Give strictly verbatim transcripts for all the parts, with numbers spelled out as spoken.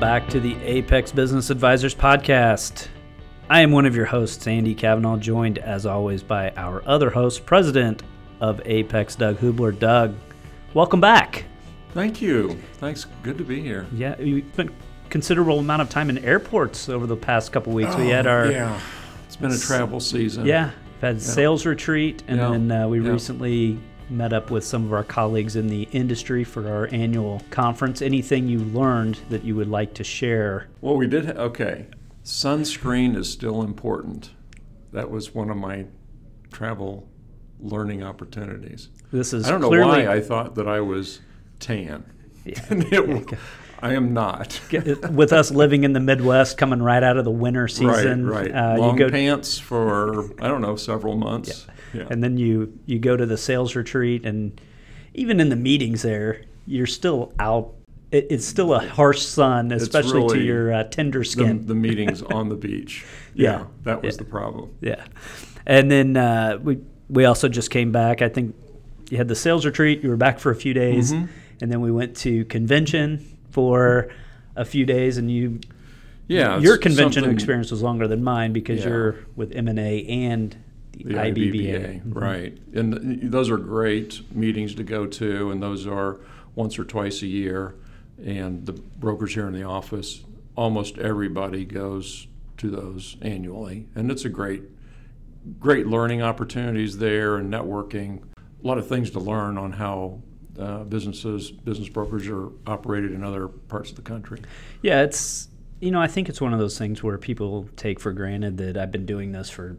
back to the Apex Business Advisors podcast. I am one of your hosts, Andy Cavanaugh, joined as always by our other host, President of Apex, Doug Hubler. Doug, welcome back. Thank you. Thanks. Good to be here. Yeah, you spent a considerable amount of time in airports over the past couple of weeks. Oh, we had our yeah, it's been a travel season. Yeah, we've had yeah. sales retreat, and yeah. then uh, we yeah. recently. met up with some of our colleagues in the industry for our annual conference. Anything you learned that you would like to share? Well, we did, ha- okay. Sunscreen is still important. That was one of my travel learning opportunities. This is I don't clearly, know why I thought that I was tan. Yeah. it, I am not. With us living in the Midwest, coming right out of the winter season. Right, right. Uh, Long you go, pants for, I don't know, several months. Yeah. Yeah. And then you, you go to the sales retreat, and even in the meetings there, you're still out. It, it's still a harsh sun, especially really to your uh, tender skin. The, the meetings on the beach. Yeah. yeah that was yeah. the problem. Yeah. And then uh, we, we also just came back. I think you had the sales retreat. You were back for a few days. Mm-hmm. And then we went to convention for a few days, and you yeah, your convention experience was longer than mine because yeah. you're with M and A and the I B B A, mm-hmm. right. And those are great meetings to go to, and those are once or twice a year. And the brokers here in the office, almost everybody goes to those annually. And it's a great, great learning opportunities there and networking. A lot of things to learn on how uh, businesses, business brokers are operated in other parts of the country. Yeah, it's, you know, I think it's one of those things where people take for granted that I've been doing this for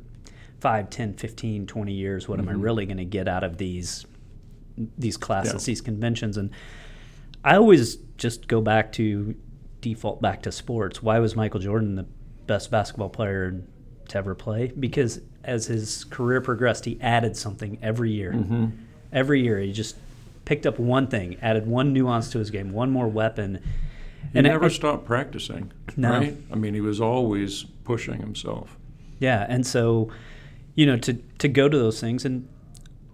five, ten, fifteen, twenty years. What mm-hmm. am I really going to get out of these these classes, yeah. these conventions? And I always just go back to, default back to sports. Why was Michael Jordan the best basketball player to ever play? Because as his career progressed, he added something every year. Mm-hmm. Every year he just picked up one thing, added one nuance to his game, one more weapon. He and never I, stopped practicing, no. right? I mean, he was always pushing himself. Yeah, and so... You know, to, to go to those things, and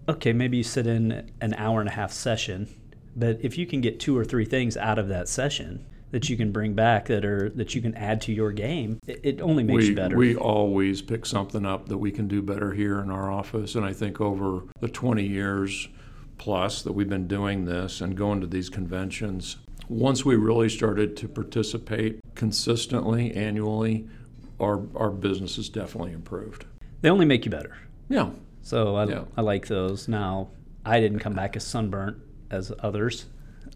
okay, maybe you sit in an hour and a half session, but if you can get two or three things out of that session that you can bring back that are that you can add to your game, it, it only makes we, you better. We always pick something up that we can do better here in our office, and I think over the twenty years plus that we've been doing this and going to these conventions, once we really started to participate consistently, annually, our our business has definitely improved. They only make you better. Yeah. So I, yeah. I like those. Now, I didn't come back as sunburnt as others.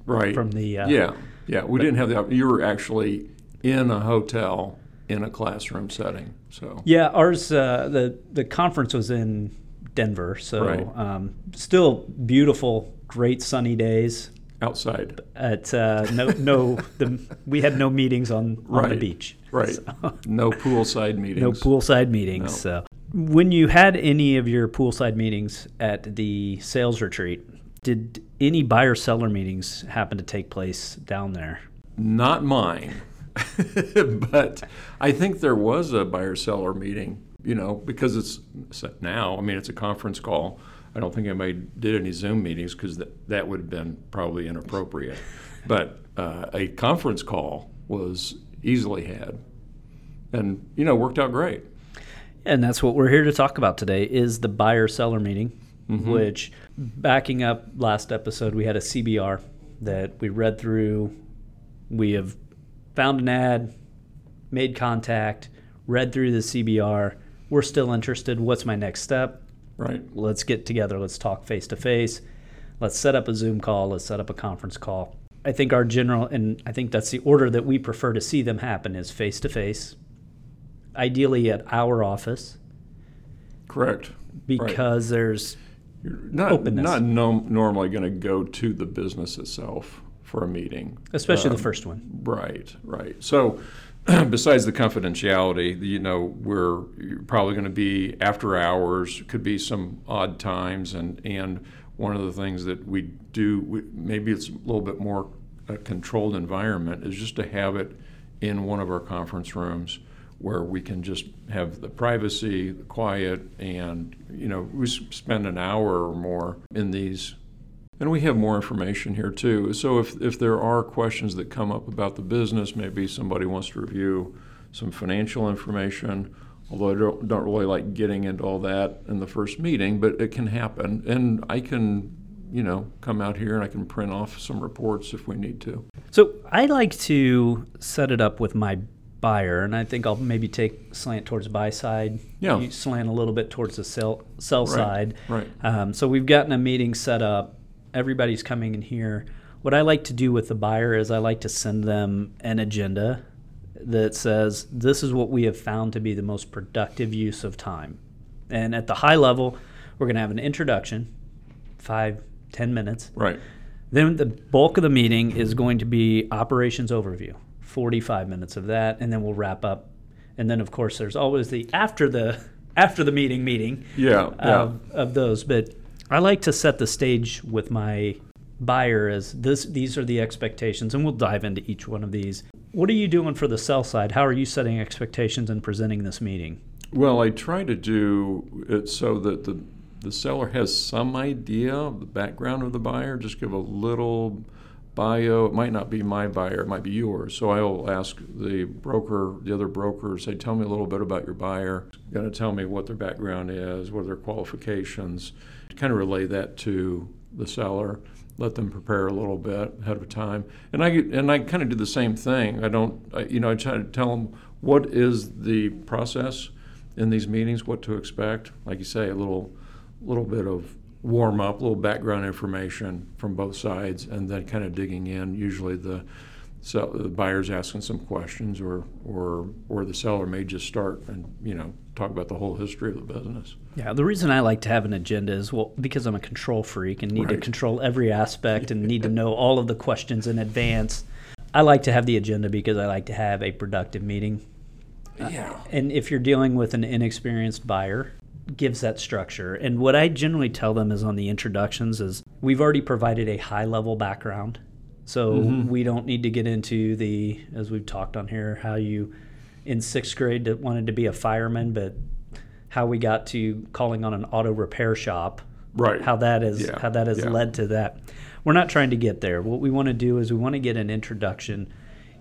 Right. From the uh, yeah, yeah. We didn't have that. You were actually in a hotel in a classroom setting. So yeah, ours uh, the the conference was in Denver. So right. um, still beautiful, great sunny days outside. At uh, no no the, we had no meetings on, right. on the beach. Right. So. No poolside meetings. No poolside meetings. No. So. When you had any of your poolside meetings at the sales retreat, did any buyer-seller meetings happen to take place down there? Not mine, but I think there was a buyer-seller meeting, you know, because it's now, I mean, it's a conference call. I don't think anybody did any Zoom meetings because that, that would have been probably inappropriate, but uh, a conference call was easily had and, you know, worked out great. And that's what we're here to talk about today is the buyer-seller meeting, mm-hmm. which, backing up last episode, we had a C B R that we read through. We have found an ad, made contact, read through the C B R. We're still interested. What's my next step? Right. Let's get together. Let's talk face-to-face. Let's set up a Zoom call. Let's set up a conference call. I think our general, and I think that's the order that we prefer to see them happen, is face-to-face. Ideally at our office. Correct. Because right. there's You're not, openness. Not no, normally going to go to the business itself for a meeting. Especially um, the first one. Right, right. So besides the confidentiality, you know, we're probably going to be after hours, could be some odd times. And, and one of the things that we do, we, maybe it's a little bit more a controlled environment, is just to have it in one of our conference rooms where we can just have the privacy, the quiet, and, you know, we spend an hour or more in these And we have more information here too. So if, if there are questions that come up about the business, maybe somebody wants to review some financial information, although I don't, don't really like getting into all that in the first meeting, but it can happen. And I can, you know, come out here and I can print off some reports if we need to. So I like to set it up with my buyer, and I think I'll maybe take slant towards buy side, yeah. You slant a little bit towards the sell, sell right. side. Right. Um, so we've gotten a meeting set up. Everybody's coming in here. What I like to do with the buyer is I like to send them an agenda that says, this is what we have found to be the most productive use of time. And at the high level, we're going to have an introduction, five, ten minutes. Right. Then the bulk of the meeting is going to be operations overview, forty-five minutes of that, and then we'll wrap up. And then, of course, there's always the after the after the meeting meeting yeah, uh, yeah. of those. But I like to set the stage with my buyer as this. These are the expectations, and we'll dive into each one of these. What are you doing for the sell side? How are you setting expectations and presenting this meeting? Well, I try to do it so that the, the seller has some idea of the background of the buyer. Just give a little bio. It might not be my buyer, it might be yours. So I will ask the broker, the other broker, say, tell me a little bit about your buyer. You've got to tell me what their background is, what are their qualifications. Kind of relay that to the seller, let them prepare a little bit ahead of time. And I and I kind of do the same thing. I don't, I, you know, I try to tell them what is the process in these meetings, what to expect. Like you say, a little, little bit of warm up, a little background information from both sides, and then kind of digging in. Usually the so the buyer's asking some questions, or or or the seller may just start and, you know, talk about the whole history of the business. Yeah, the reason I like to have an agenda is, well, because I'm a control freak and need right. to control every aspect and need to know all of the questions in advance. I like to have the agenda because I like to have a productive meeting. Yeah. Uh, and if you're dealing with an inexperienced buyer, gives that structure. And what I generally tell them is on the introductions is we've already provided a high-level background. So mm-hmm. we don't need to get into the, as we've talked on here, how you in sixth grade wanted to be a fireman, but how we got to calling on an auto repair shop, right? How that is yeah. how that has yeah. led to that. We're not trying to get there. What we want to do is we want to get an introduction,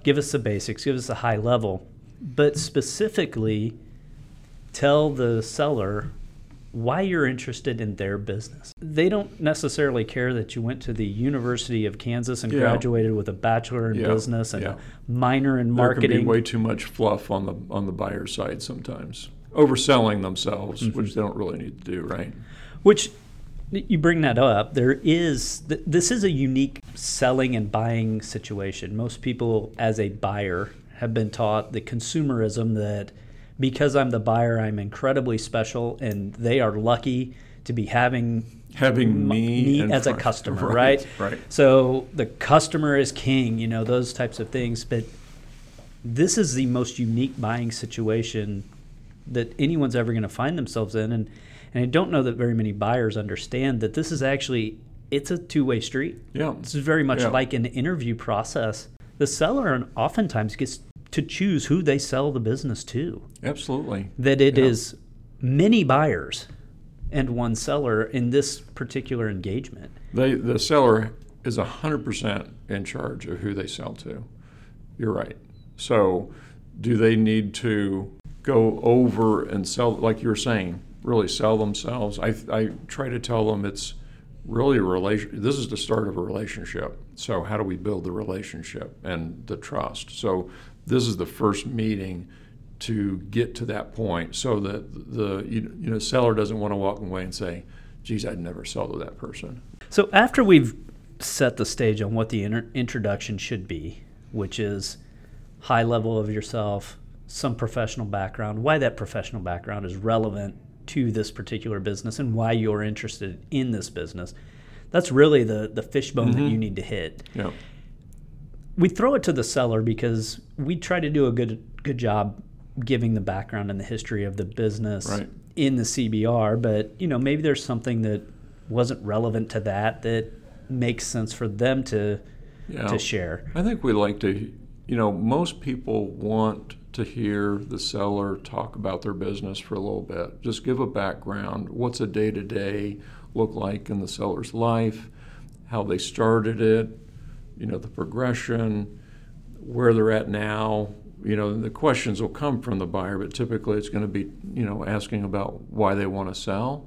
give us the basics, give us a high level, but specifically tell the seller why you're interested in their business. They don't necessarily care that you went to the University of Kansas and yeah. graduated with a bachelor in yeah. business and yeah. a minor in marketing. There can be way too much fluff on the on the buyer side sometimes, overselling themselves, mm-hmm. which they don't really need to do, right? Which you bring that up. There is th- this is a unique selling and buying situation. Most people, as a buyer, have been taught the consumerism that, because I'm the buyer, I'm incredibly special, and they are lucky to be having having me, me as front. a customer, right, right? Right. So the customer is king, you know, those types of things. But this is the most unique buying situation that anyone's ever going to find themselves in, and and I don't know that very many buyers understand that this is actually it's a two-way street. Yeah. This is very much yeah. like an interview process. The seller oftentimes gets to choose who they sell the business to. Absolutely. That it yeah. is many buyers and one seller in this particular engagement. They, the seller is one hundred percent in charge of who they sell to. You're right. So do they need to go over and sell, like you were saying, really sell themselves? I, I try to tell them it's really a relation. This is the start of a relationship. So how do we build the relationship and the trust? So this is the first meeting to get to that point, so that the you, you know seller doesn't want to walk away and say, geez, I'd never sell to that person. So after we've set the stage on what the inter- introduction should be, which is high level of yourself, some professional background, why that professional background is relevant to this particular business and why you're interested in this business, that's really the, the fishbone mm-hmm. that you need to hit. Yeah. We throw it to the seller because we try to do a good good job giving the background and the history of the business right. in the C B R, but you know maybe there's something that wasn't relevant to that that makes sense for them to yeah. to share. I think we like to, you know, most people want to hear the seller talk about their business for a little bit. Just give a background. What's a day-to-day look like in the seller's life? how they started it, you know, the progression, where they're at now. You know, the questions will come from the buyer, but typically it's going to be, you know, asking about why they want to sell,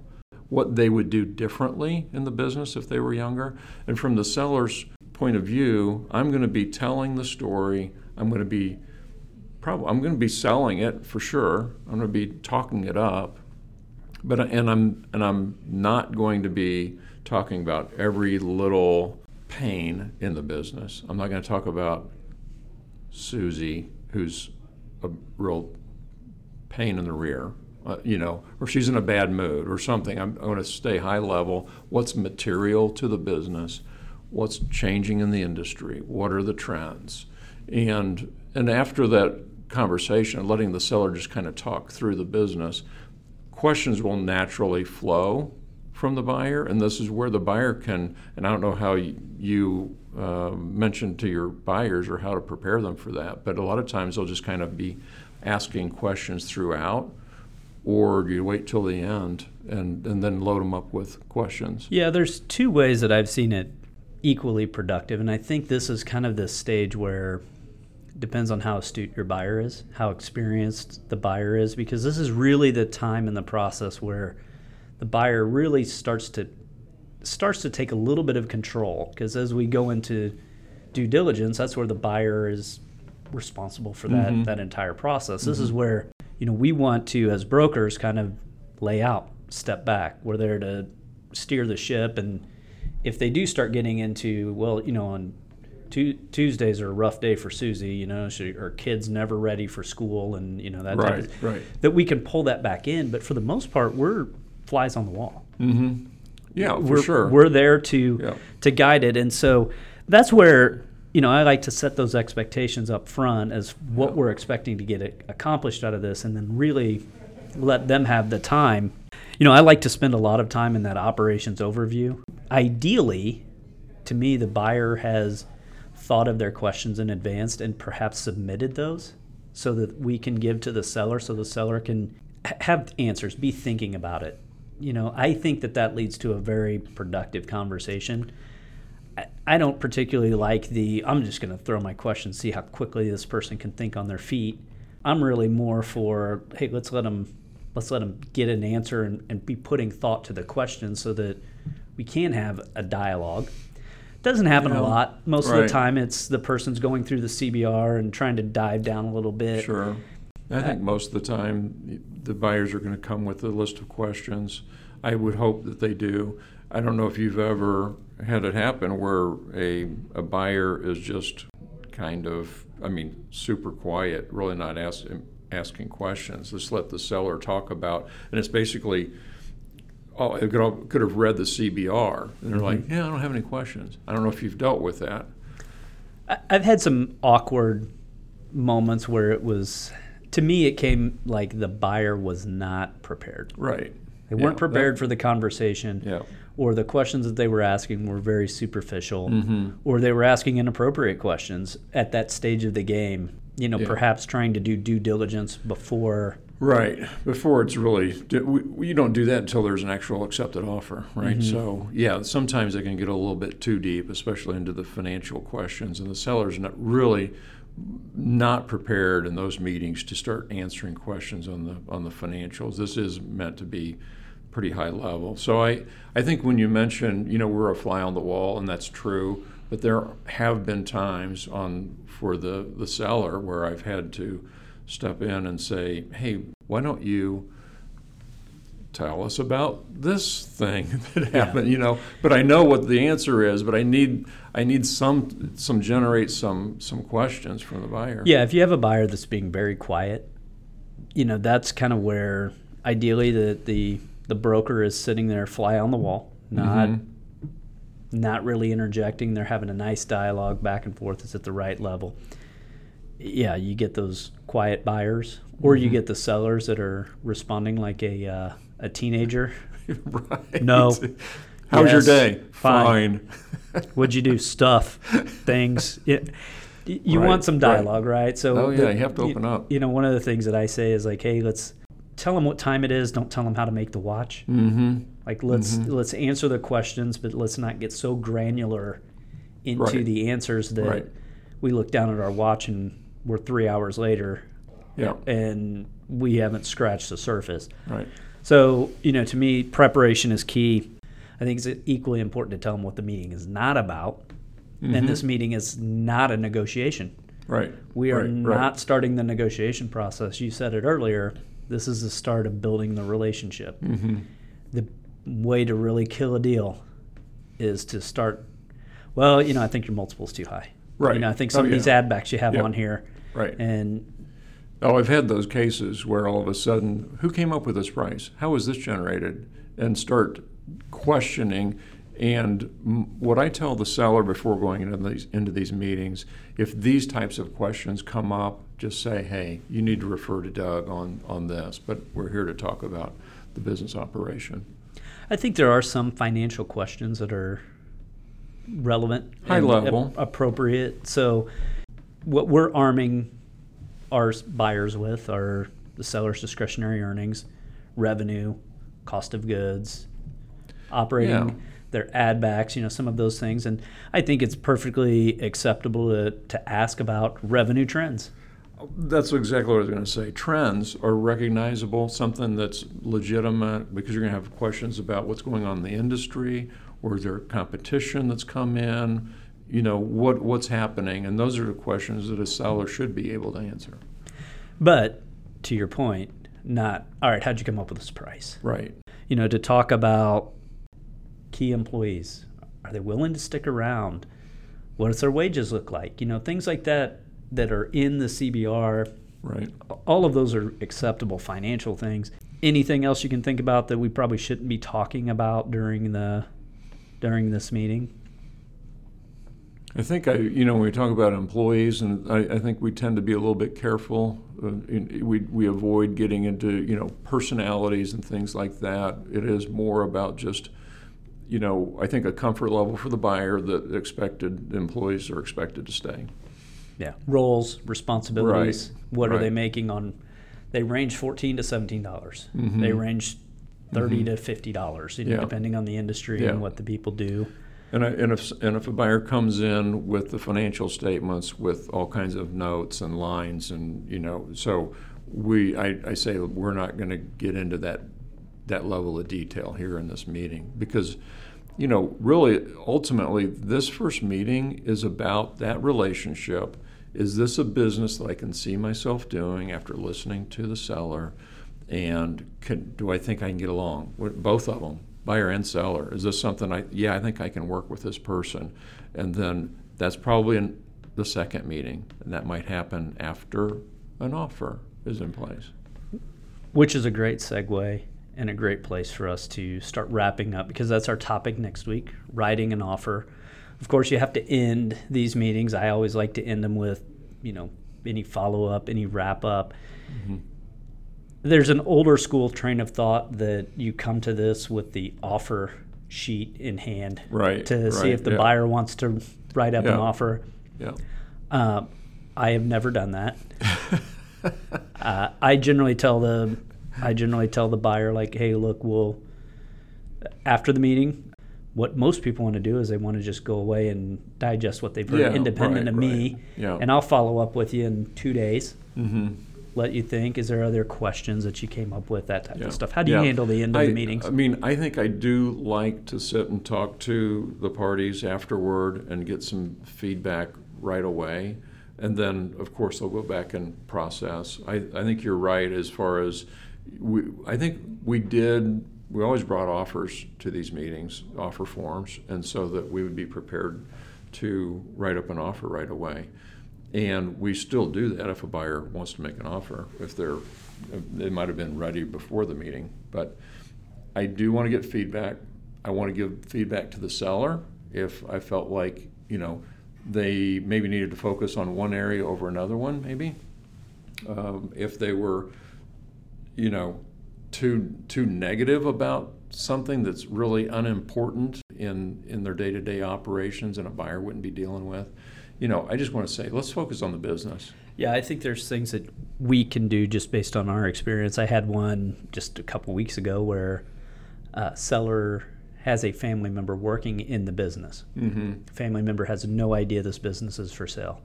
what they would do differently in the business if they were younger. And from the seller's point of view, I'm going to be telling the story. I'm going to be probably, I'm going to be selling it for sure. I'm going to be talking it up, but and I'm and I'm not going to be talking about every little pain in the business. I'm not going to talk about Susie, who's a real pain in the rear, uh, you know, or she's in a bad mood or something. I'm, I'm going to stay high level. What's material to the business? What's changing in the industry? What are the trends? And and after that conversation, letting the seller just kind of talk through the business, questions will naturally flow from the buyer, and this is where the buyer can, and I don't know how you, you uh, mentioned to your buyers or how to prepare them for that, but a lot of times they'll just kind of be asking questions throughout, or you wait till the end and, and then load them up with questions. Yeah, there's two ways that I've seen it equally productive, and I think this is kind of this stage where it depends on how astute your buyer is, how experienced the buyer is, because this is really the time in the process where the buyer really starts to starts to take a little bit of control, because as we go into due diligence, that's where the buyer is responsible for that, mm-hmm. that entire process. Mm-hmm. This is where, you know, we want to, as brokers, kind of lay out, step back. We're there to steer the ship, and if they do start getting into, well, you know, on tu- Tuesdays are a rough day for Susie, you know, she, her kid's never ready for school, and, you know, that right, type of, right. that we can pull that back in. But for the most part, we're flies on the wall. Mm-hmm. Yeah, we're, for sure. We're there to yeah. to guide it. And so that's where, you know, I like to set those expectations up front as what yeah. we're expecting to get accomplished out of this, and then really let them have the time. You know, I like to spend a lot of time in that operations overview. Ideally, to me, the buyer has thought of their questions in advance and perhaps submitted those so that we can give to the seller, so the seller can have answers, be thinking about it. You know, I think that that leads to a very productive conversation. I, I don't particularly like the, I'm just going to throw my question, see how quickly this person can think on their feet. I'm really more for, hey, let's let them, let's let them get an answer and, and be putting thought to the question so that we can have a dialogue. Doesn't happen you know, a lot. Most right. of the time it's the person's going through the C B R and trying to dive down a little bit. Sure. I think most of the time the buyers are going to come with a list of questions. I would hope that they do. I don't know if you've ever had it happen where a a buyer is just kind of, I mean, super quiet, really not ask, asking questions. Just let the seller talk about, and it's basically, oh, it could, could have read the C B R. And they're mm-hmm. like, yeah, I don't have any questions. I don't know if you've dealt with that. I've had some awkward moments where it was, to me, it came like the buyer was not prepared. Right. They weren't yeah, prepared that, for the conversation, yeah. or the questions that they were asking were very superficial, mm-hmm. or they were asking inappropriate questions at that stage of the game, you know, yeah. perhaps trying to do due diligence before. Right. Before it's really, we, we don't do that until there's an actual accepted offer, right? Mm-hmm. So, yeah, sometimes they can get a little bit too deep, especially into the financial questions, and the seller's not really not prepared in those meetings to start answering questions on the on the financials. This is meant to be pretty high level. So I, I think when you mention, you know, we're a fly on the wall, and that's true, but there have been times on for the, the seller where I've had to step in and say, hey, why don't you tell us about this thing that happened, yeah. you know, but I know what the answer is, but I need I need some some generate some some questions from the buyer. Yeah, if you have a buyer that's being very quiet, you know, that's kind of where ideally the the, the broker is sitting there fly on the wall, not mm-hmm. not really interjecting. They're having a nice dialogue back and forth. It's at the right level. Yeah, you get those quiet buyers, or mm-hmm. you get the sellers that are responding like a uh, a teenager. Right. No. How was yes. your day? Fine. Fine. What'd you do? Stuff. Things. It, you right. want some dialogue, right? right? So oh yeah, the, you have to open you, up. You know, one of the things that I say is like, hey, let's tell them what time it is. Don't tell them how to make the watch. Mm-hmm. Like let's mm-hmm. let's answer the questions, but let's not get so granular into right. the answers that right. we look down at our watch and we're three hours later, yeah. and we haven't scratched the surface. Right. So, you know, to me, preparation is key. I think it's equally important to tell them what the meeting is not about. Mm-hmm. And this meeting is not a negotiation. Right. We are right. not right. starting the negotiation process. You said it earlier. This is the start of building the relationship. Mm-hmm. The way to really kill a deal is to start, well, you know, I think your multiple's too high. Right. You know, I think some oh, of these yeah. ad backs you have yep. on here. Right. And oh, I've had those cases where all of a sudden, who came up with this price? How was this generated? And start questioning. And what I tell the seller before going into these into these meetings, if these types of questions come up, just say, hey, you need to refer to Doug on, on this, but we're here to talk about the business operation. I think there are some financial questions that are relevant, high level, a- appropriate. So what we're arming our buyers with are the seller's discretionary earnings, revenue, cost of goods, operating, yeah. their ad backs, you know, some of those things. And I think it's perfectly acceptable to, to ask about revenue trends. That's exactly what I was going to say. Trends are recognizable, something that's legitimate, because you're going to have questions about what's going on in the industry, or is there competition that's come in, you know, what what's happening. And those are the questions that a seller should be able to answer. But to your point, not, all right, how'd you come up with this price? Right. You know, to talk about key employees. Are they willing to stick around? What does their wages look like? You know, things like that that are in the C B R. Right. All of those are acceptable financial things. Anything else you can think about that we probably shouldn't be talking about during the during this meeting? I think, I, you know, when we talk about employees, and I, I think we tend to be a little bit careful. Uh, we we avoid getting into, you know, personalities and things like that. It is more about just, you know, I think a comfort level for the buyer that expected employees are expected to stay. Yeah, roles, responsibilities. Right. What right. are they making on? They range fourteen to seventeen dollars. Mm-hmm. They range thirty mm-hmm. to fifty dollars, you know, yeah. depending on the industry yeah. and what the people do. And, I, and if and if a buyer comes in with the financial statements with all kinds of notes and lines, and you know, so we I, I say we're not going to get into that that level of detail here in this meeting, because, you know, really ultimately this first meeting is about that relationship. Is this a business that I can see myself doing after listening to the seller, and can, do I think I can get along with both of them, buyer and seller? Is this something I, yeah, I think I can work with this person? And then that's probably in the second meeting, and that might happen after an offer is in place. Which is a great segue and a great place for us to start wrapping up, because that's our topic next week, writing an offer. Of course, you have to end these meetings. I always like to end them with, you know, any follow-up, any wrap-up. Mm-hmm. There's an older school train of thought that you come to this with the offer sheet in hand right, to right, see if the yeah. buyer wants to write up yeah. an offer. Yeah. Uh, I have never done that. uh, I generally tell the I generally tell the buyer, like, hey, look, we'll after the meeting, what most people want to do is they want to just go away and digest what they've heard, yeah, independent right, of me, right. yeah. and I'll follow up with you in two days. Mm-hmm. Let you think, is there other questions that you came up with, that type yeah. of stuff? How do you yeah. handle the end of I, the meetings? I mean, I think I do like to sit and talk to the parties afterward and get some feedback right away. And then, of course, they'll go back and process. I, I think you're right as far as, we. I think we did, we always brought offers to these meetings, offer forms, and so that we would be prepared to write up an offer right away. And we still do that if a buyer wants to make an offer, if they're, they might have been ready before the meeting. But I do want to get feedback. I want to give feedback to the seller if I felt like, you know, they maybe needed to focus on one area over another one, maybe. Um, if they were, you know, too too negative about something that's really unimportant in, in their day-to-day operations and a buyer wouldn't be dealing with. You know, I just want to say, let's focus on the business. Yeah, I think there's things that we can do just based on our experience. I had one just a couple weeks ago where a seller has a family member working in the business. Mm-hmm. Family member has no idea this business is for sale.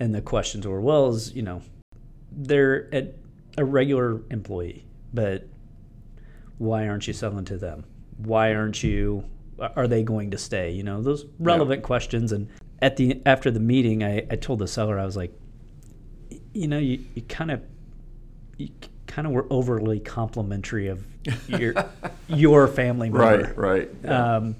And the questions were, well, is, you know, they're a, a regular employee, but why aren't you selling to them? Why aren't you, are they going to stay? You know, those relevant yeah. questions. And at the after the meeting, I, I told the seller, I was like, you know, you kind of you kind of were overly complimentary of your your family member. Right, right. Yeah. Um,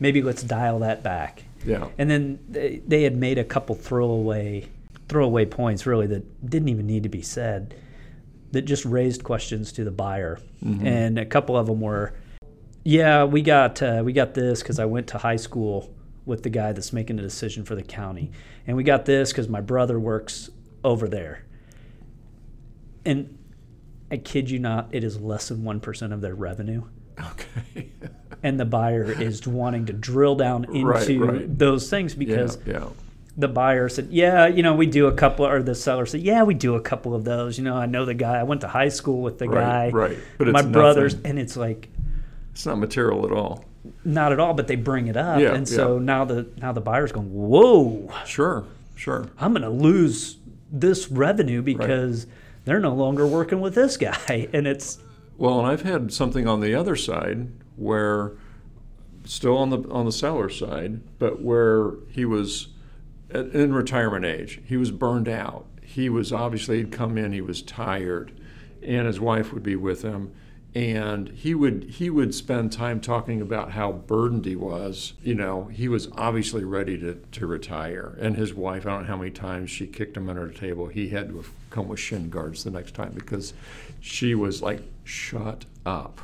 maybe let's dial that back. Yeah. And then they, they had made a couple throwaway throwaway points really that didn't even need to be said, that just raised questions to the buyer. Mm-hmm. And a couple of them were, yeah, we got uh, we got this because I went to high school with the guy that's making the decision for the county, and we got this because my brother works over there. And I kid you not, it is less than one percent of their revenue. Okay. And the buyer is wanting to drill down into right, right. those things because yeah, yeah. the buyer said, yeah, you know, we do a couple, or the seller said, yeah, we do a couple of those. You know, I know the guy. I went to high school with the right, guy. Right, but my it's brother's, nothing. And it's like. It's not material at all. Not at all, but they bring it up. Yeah, and so yeah. now the now the buyer's going, whoa. Sure, sure. I'm going to lose this revenue because right. they're no longer working with this guy. And it's well, and I've had something on the other side where still on the on the seller's side, but where he was at, in retirement age, he was burned out. He was obviously he'd come in, he was tired, and his wife would be with him, and he would he would spend time talking about how burdened he was. You know, he was obviously ready to, to retire. And his wife, I don't know how many times she kicked him under the table. He had to have come with shin guards the next time because she was like, shut up.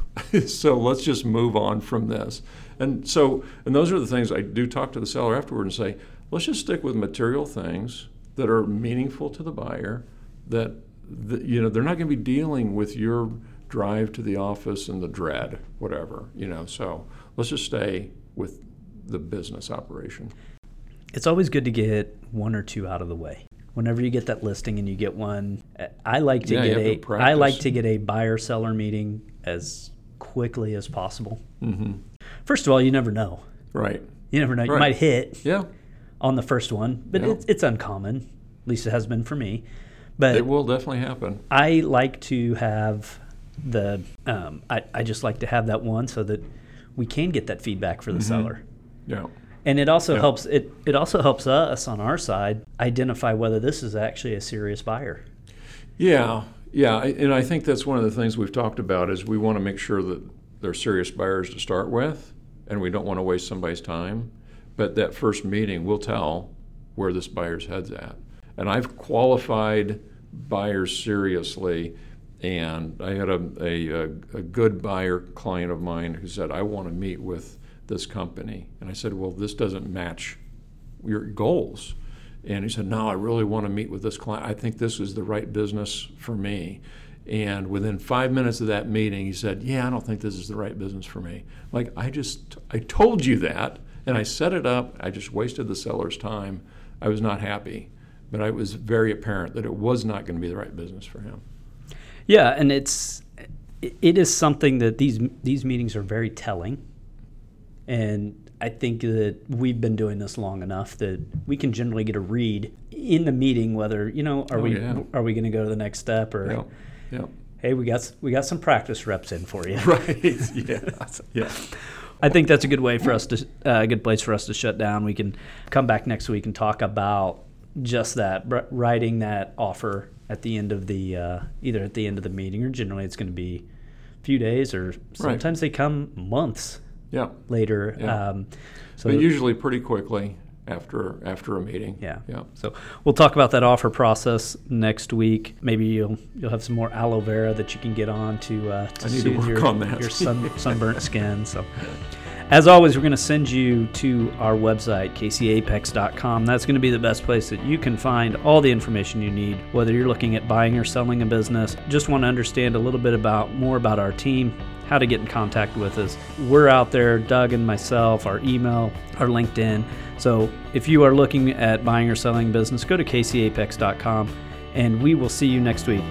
So let's just move on from this. And so, and those are the things I do talk to the seller afterward and say, let's just stick with material things that are meaningful to the buyer, that, that you know, they're not going to be dealing with your drive to the office and the dread, whatever, you know. So let's just stay with the business operation. It's always good to get one or two out of the way. Whenever you get that listing and you get one, I like to yeah, get a to I like to get a buyer-seller meeting as quickly as possible. Mm-hmm. First of all, you never know. Right. You never know. Right. You might hit yeah. on the first one, but yeah. it's, it's uncommon. At least it has been for me. But it will definitely happen. I like to have. The um, I, I just like to have that one so that we can get that feedback for the mm-hmm. seller. Yeah, and it also yeah. helps it. It also helps us on our side identify whether this is actually a serious buyer. Yeah, yeah, and I think that's one of the things we've talked about is we want to make sure that they're serious buyers to start with, and we don't want to waste somebody's time. But that first meeting will tell where this buyer's head's at. And I've qualified buyers seriously. And I had a, a, a good buyer client of mine who said, I want to meet with this company. And I said, well, this doesn't match your goals. And he said, no, I really want to meet with this client. I think this is the right business for me. And within five minutes of that meeting, he said, yeah, I don't think this is the right business for me. Like, I just, I told you that, and I set it up. I just wasted the seller's time. I was not happy, but it was very apparent that it was not going to be the right business for him. Yeah, and it's it is something that these these meetings are very telling, and I think that we've been doing this long enough that we can generally get a read in the meeting whether you know are oh, we yeah. are we going to go to the next step or yeah. Yeah. hey we got we got some practice reps in for you right yeah yeah. I think that's a good way for us to uh, a good place for us to shut down. We can come back next week and talk about just that writing that offer. At the end of the uh, either at the end of the meeting or generally it's going to be a few days or sometimes right. they come months yeah. later. Yeah. Um, so but usually pretty quickly after after a meeting. Yeah. Yeah. So we'll talk about that offer process next week. Maybe you'll you'll have some more aloe vera that you can get on to uh, to soothe your, your sun, sunburnt skin. So. As always, we're going to send you to our website, k c apex dot com. That's going to be the best place that you can find all the information you need, whether you're looking at buying or selling a business. Just want to understand a little bit about more about our team, how to get in contact with us. We're out there, Doug and myself, our email, our LinkedIn. So if you are looking at buying or selling business, go to k c apex dot com, and we will see you next week.